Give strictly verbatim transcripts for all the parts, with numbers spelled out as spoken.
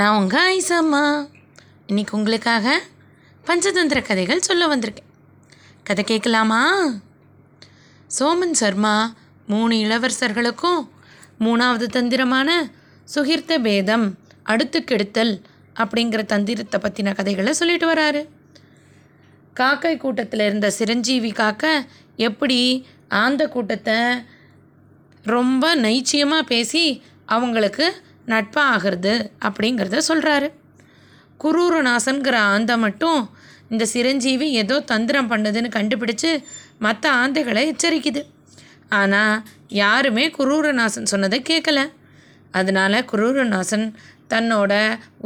நான் உங்கள் ஐசாம்மா. இன்றைக்கி உங்களுக்காக பஞ்சதந்திர கதைகள் சொல்ல வந்திருக்கேன். கதை கேட்கலாமா? சோமன் சர்மா மூணு இளவரசர்களுக்கும் மூணாவது தந்திரமான சுகிர்த்த பேதம், அடுத்து கெடுத்தல் அப்படிங்கிற தந்திரத்தை பற்றின கதைகளை சொல்லிட்டு வராரு. காக்கை கூட்டத்தில் இருந்த சிரஞ்சீவி காக்கை எப்படி ஆந்த கூட்டத்தை ரொம்ப நைச்சியமாக பேசி அவங்களுக்கு நட்பாகிறது அப்படிங்கிறத சொல்கிறாரு. குரூரநாசன்கிற ஆந்தை மட்டும் இந்த சிரஞ்சீவி ஏதோ தந்திரம் பண்ணுதுன்னு கண்டுபிடிச்சு மற்ற ஆந்தைகளை எச்சரிக்குது. ஆனால் யாருமே குரூரநாசன் சொன்னதை கேட்கலை. அதனால் குரூரநாசன் தன்னோட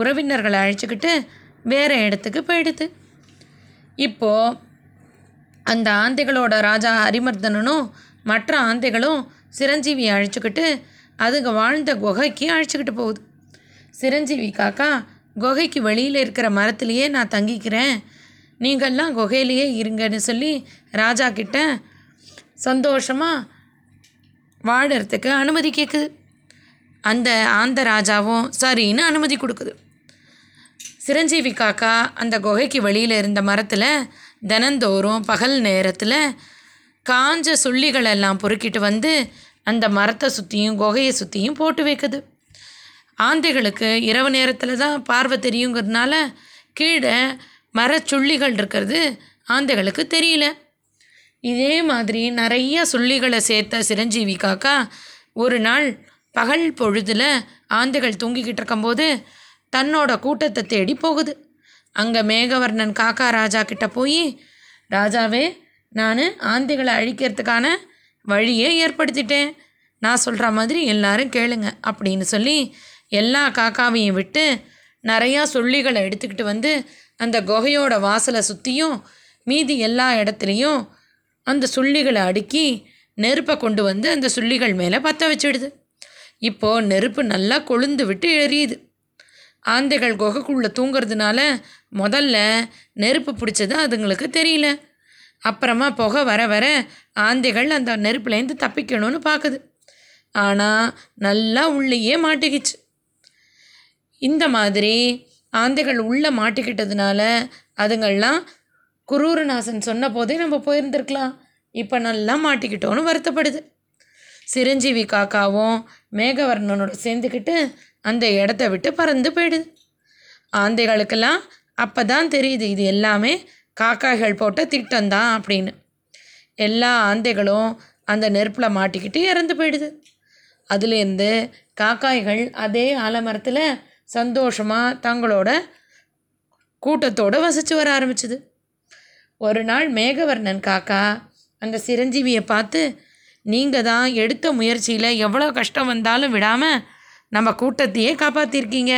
உறவினர்களை அழைச்சிக்கிட்டு வேறு இடத்துக்கு போயிடுது. இப்போது அந்த ஆந்தைகளோட ராஜா ஹரிமர்தனனும் மற்ற ஆந்தைகளும் சிரஞ்சீவியை அழைச்சிக்கிட்டு அதுங்க வாழ்ந்த குகைக்கு அழைச்சிக்கிட்டு போகுது. சிரஞ்சீவி காக்கா, குகைக்கு வெளியில் இருக்கிற மரத்துலேயே நான் தங்கிக்கிறேன், நீங்கள்லாம் குகையிலேயே இருங்கன்னு சொல்லி ராஜா கிட்ட சந்தோஷமாக வாழறதுக்கு அனுமதி கேட்குது. அந்த ஆந்த ராஜாவும் சரின்னு அனுமதி கொடுக்குது. சிரஞ்சீவி காக்கா அந்த குகைக்கு வெளியில் இருந்த மரத்தில் தினந்தோறும் பகல் நேரத்தில் காஞ்ச சுள்ளிகளெல்லாம் பொறுக்கிட்டு வந்து அந்த மரத்தை சுற்றியும் குகையை சுற்றியும் போட்டு வைக்குது. ஆந்தைகளுக்கு இரவு நேரத்தில் தான் பார்வை தெரியுங்கிறதுனால கீழே மரச்சுள்ளிகள் இருக்கிறது ஆந்தைகளுக்கு தெரியல. இதே மாதிரி நிறைய சுள்ளிகளை சேர்த்த சிரஞ்சீவி காக்கா ஒரு நாள் பகல் பொழுதில் ஆந்தைகள் தூங்கிக்கிட்டு இருக்கும்போது தன்னோட கூட்டத்தை தேடி போகுது. அங்கே மேகவர்ணன் காக்கா ராஜா கிட்டே போய், ராஜாவே, நான் ஆந்தைகளை அழிக்கிறதுக்கான வழியை ஏற்படுத்திட்டேன், நான் சொல்கிற மாதிரி எல்லாரும் கேளுங்க அப்படின்னு சொல்லி எல்லா காக்காவையும் விட்டு நிறையா சுள்ளிகளை எடுத்துக்கிட்டு வந்து அந்த குகையோட வாசலை சுற்றியும் மீதி எல்லா இடத்துலையும் அந்த சுள்ளிகளை அடுக்கி நெருப்பை கொண்டு வந்து அந்த சுள்ளிகள் மேலே பற்ற வச்சுடுது. இப்போது நெருப்பு நல்லா கொழுந்து விட்டு எரியுது. ஆந்தைகள் குகைக்குள்ளே தூங்கிறதுனால முதல்ல நெருப்பு பிடிச்சது அதுங்களுக்கு தெரியல. அப்புறமா புகை வர வர ஆந்தைகள் அந்த நெருப்புலேருந்து தப்பிக்கணும்னு பார்க்குது. ஆனால் நல்லா உள்ளேயே மாட்டிக்கிச்சு. இந்த மாதிரி ஆந்தைகள் உள்ளே மாட்டிக்கிட்டதுனால அதுங்கள்லாம் குரூரநாசன் சொன்ன போதே நம்ம போயிருந்துருக்கலாம், இப்போ நல்லா மாட்டிக்கிட்டோன்னு வருத்தப்படுது. சிரஞ்சீவி காக்காவும் மேகவர்ணனோட சேர்ந்துக்கிட்டு அந்த இடத்த விட்டு பறந்து போயிடுது. ஆந்தைகளுக்கெல்லாம் அப்போ தான் தெரியுது இது எல்லாமே காக்காய்கள் போட்ட திட்டம்தான் அப்படின்னு. எல்லா ஆந்தைகளும் அந்த நெருப்பில் மாட்டிக்கிட்டு இறந்து போயிடுது. அதுலேருந்து காக்காய்கள் அதே ஆலமரத்தில் சந்தோஷமாக தங்களோட கூட்டத்தோடு வசித்து வர ஆரம்பிச்சுது. ஒரு நாள் மேகவர்ணன் காக்கா அந்த சிரஞ்சீவியை பார்த்து, நீங்கள் தான் எடுத்த முயற்சியில் எவ்வளோ கஷ்டம் வந்தாலும் விடாமல் நம்ம கூட்டத்தையே காப்பாற்றிருக்கீங்க,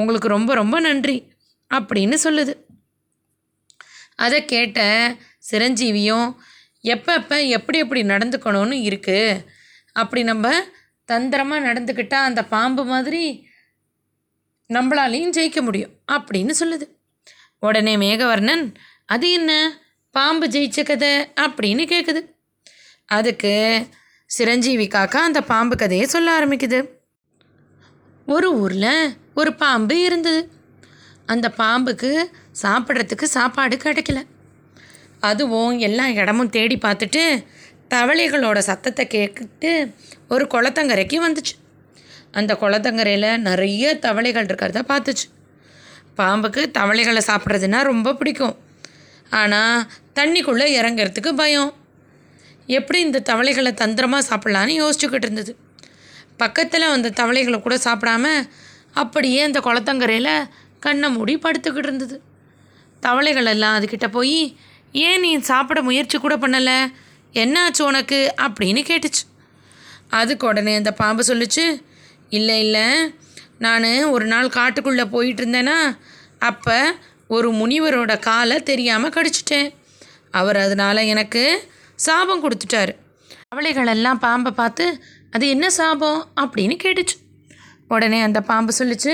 உங்களுக்கு ரொம்ப ரொம்ப நன்றி அப்படின்னு சொல்லுது. அதை கேட்ட சிரஞ்சீவியும், எப்பப்போ எப்படி எப்படி நடந்துக்கணும்னு இருக்குது, அப்படி நம்ம தந்திரமாக நடந்துக்கிட்டால் அந்த பாம்பு மாதிரி நம்மளாலையும் ஜெயிக்க முடியும் அப்படின்னு சொல்லுது. உடனே மேகவர்ணன், அது என்ன பாம்பு ஜெயிச்ச கதை அப்படின்னு கேட்குது. அதுக்கு சிரஞ்சீவி காக்கா அந்த பாம்பு கதையை சொல்ல ஆரம்பிக்குது. ஒரு ஊரில் ஒரு பாம்பு இருந்தது. அந்த பாம்புக்கு சாப்பிட்றதுக்கு சாப்பாடு கிடைக்கல. அதுவும் எல்லா இடமும் தேடி பார்த்துட்டு தவளைகளோட சத்தத்தை கேட்டுட்டு ஒரு குளத்தங்கரைக்கு வந்துச்சு. அந்த குளத்தங்கரையில் நிறைய தவளைகள் இருக்கிறத பார்த்துச்சு. பாம்புக்கு தவளைகளை சாப்பிட்றதுன்னா ரொம்ப பிடிக்கும். ஆனால் தண்ணிக்குள்ளே இறங்கிறதுக்கு பயம். எப்படி இந்த தவளைகளை தந்திரமாக சாப்பிட்லான்னு யோசிச்சுக்கிட்டு இருந்தது. பக்கத்தில் அந்த தவளைகளை கூட சாப்பிடாம அப்படியே அந்த குளத்தங்கரையில் கண்ணை மூடி படுத்துக்கிட்டு இருந்தது. தவளைகள் எல்லாம் அதுக்கிட்ட போய், ஏன் நீ சாப்பிட முயற்சி கூட பண்ணலை, என்ன ஆச்சு உனக்கு அப்படின்னு கேட்டுச்சு. அதுக்கு உடனே அந்த பாம்பு சொல்லிச்சு, இல்லை இல்லை நான் ஒரு நாள் காட்டுக்குள்ளே போயிட்டு இருந்தேன்னா அப்போ ஒரு முனிவரோட காலை தெரியாமல் கடிச்சிட்டேன், அவர் அதனால் எனக்கு சாபம் கொடுத்துட்டாரு. தவளைகளெல்லாம் பாம்பை பார்த்து, அது என்ன சாபம் அப்படின்னு கேட்டுச்சு. உடனே அந்த பாம்பு சொல்லிச்சு,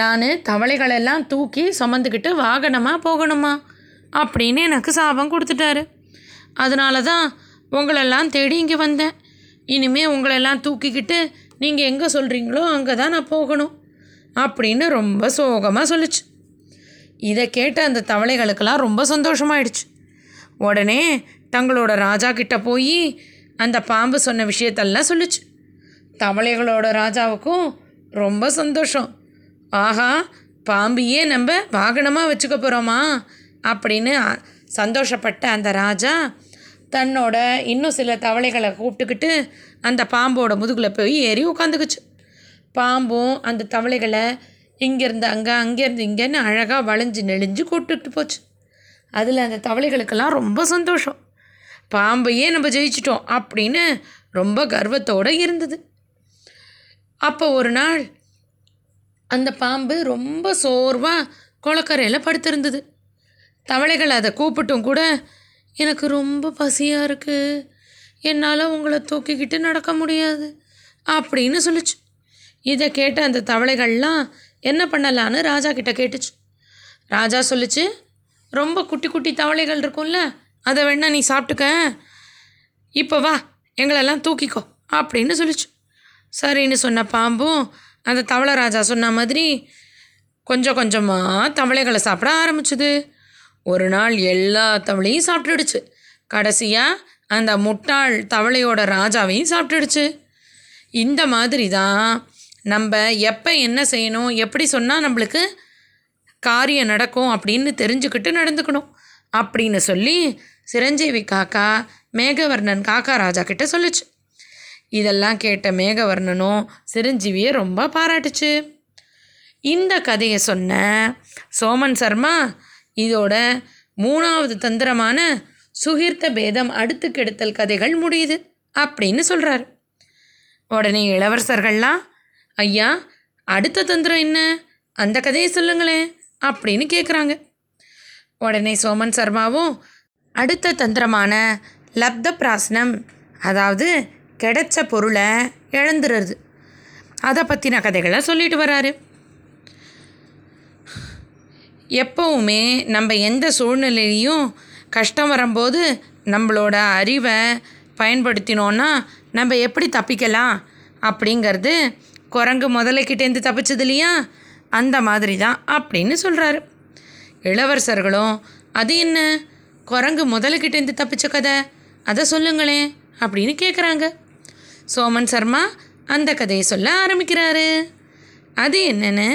நான் தவளைகளெல்லாம் தூக்கி சுமந்துக்கிட்டு வாகனமாக போகணுமா அப்படின்னு எனக்கு சாபம் கொடுத்துட்டாரு, அதனால தான் உங்களெல்லாம் தேடி இங்கே வந்தேன், இனிமேல் உங்களெல்லாம் தூக்கிக்கிட்டு நீங்கள் எங்கே சொல்கிறீங்களோ அங்கே தான் நான் போகணும் அப்படின்னு ரொம்ப சோகமாக சொல்லிச்சு. இதை கேட்ட அந்த தவளைகளுக்கெல்லாம் ரொம்ப சந்தோஷமாயிடுச்சு. உடனே தங்களோட ராஜா கிட்ட போய் அந்த பாம்பு சொன்ன விஷயத்தெல்லாம் சொல்லிச்சு. தவளைகளோட ராஜாவுக்கும் ரொம்ப சந்தோஷம். ஆஹா, பாம்பியே நம்ம வாகனமாக வச்சுக்க போகிறோமா அப்படின்னு சந்தோஷப்பட்ட அந்த ராஜா தன்னோட இன்னும் சில தவளைகளை கூப்பிட்டுக்கிட்டு அந்த பாம்போட முதுகில் போய் ஏறி உட்காந்துக்குச்சு. பாம்பும் அந்த தவளைகளை இங்கேருந்து அங்கே அங்கேருந்து இங்கேன்னு அழகாக வளைஞ்சு நெளிஞ்சு கூப்பிட்டுட்டு போச்சு. அதில் அந்த தவளைகளுக்கெல்லாம் ரொம்ப சந்தோஷம். பாம்பையே நம்ம ஜெயிச்சிட்டோம் அப்படின்னு ரொம்ப கர்வத்தோடு இருந்தது. அப்போ ஒரு நாள் அந்த பாம்பு ரொம்ப சோர்வாக குளக்கரையில் படுத்திருந்தது. தவளைகள் அதை கூப்பிட்டும் கூட, எனக்கு ரொம்ப பசியாக இருக்குது, என்னால் உங்களை தூக்கிக்கிட்டு நடக்க முடியாது அப்படின்னு சொல்லிச்சு. இதை கேட்ட அந்த தவளைகள்லாம் என்ன பண்ணலான்னு ராஜா கிட்ட கேட்டுச்சு. ராஜா சொல்லிச்சு, ரொம்ப குட்டி குட்டி தவளைகள் இருக்கும்ல, அதை வேணா நீ சாப்பிட்டுக்க, இப்போ வா எங்களெல்லாம் தூக்கிக்கோ அப்படின்னு சொல்லிச்சு. சரின்னு சொன்ன பாம்பும் அந்த தவளை ராஜா சொன்ன மாதிரி கொஞ்சம் கொஞ்சமாக தவளைகளை சாப்பிட ஆரம்பிச்சுது. ஒரு நாள் எல்லா தவளையும் சாப்பிட்டுடுச்சு. கடைசியாக அந்த முட்டாள் தவளையோட ராஜாவையும் சாப்பிட்டுடுச்சு. இந்த மாதிரி தான் நம்ம எப்போ என்ன செய்யணும், எப்படி சொன்னால் நம்மளுக்கு காரியம் நடக்கும் அப்படின்னு தெரிஞ்சுக்கிட்டு நடந்துக்கணும் அப்படின்னு சொல்லி சிரஞ்சீவி காக்கா மேகவர்ணன் காக்கா ராஜா கிட்ட சொல்லிச்சு. இதெல்லாம் கேட்ட மேகவர்ணனும் சிரஞ்சீவியை ரொம்ப பாராட்டுச்சு. இந்த கதையை சொன்ன சோமன் சர்மா இதோட மூணாவது தந்திரமான சுகிர்த்த பேதம் அடுத்துக்கெடுத்தல் கதைகள் முடியுது அப்படின்னு சொல்கிறார். உடனே இளவரசர்கள்லாம், ஐயா அடுத்த தந்திரம் என்ன, அந்த கதையை சொல்லுங்களேன் அப்படின்னு கேட்குறாங்க. உடனே சோமன் சர்மாவும் அடுத்த தந்திரமான லப்த பிராசனம், அதாவது கிடைச்ச பொருளை இழந்துடுறது, அதை பற்றின கதைகளை சொல்லிட்டு வராரு. எப்போவுமே நம்ம எந்த சூழ்நிலையிலையும் கஷ்டம் வரும்போது நம்மளோட அறிவை பயன்படுத்தினோன்னா நம்ம எப்படி தப்பிக்கலாம் அப்படிங்கிறது குரங்கு முதலைக்கிட்டேருந்து தப்பிச்சது இல்லையா, அந்த மாதிரி தான் அப்படின்னு சொல்கிறாரு. இளவரசர்களும், அது என்ன குரங்கு முதலைக்கிட்டேருந்து தப்பிச்ச கதை, அதை சொல்லுங்களேன் அப்படின்னு கேட்குறாங்க. சோமன் சர்மா அந்த கதையை சொல்ல ஆரம்பிக்கிறாரு. அது என்னென்னு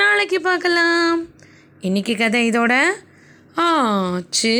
நாளைக்கு பார்க்கலாம். இன்னைக்கு கதை இதோட ஆச்சு.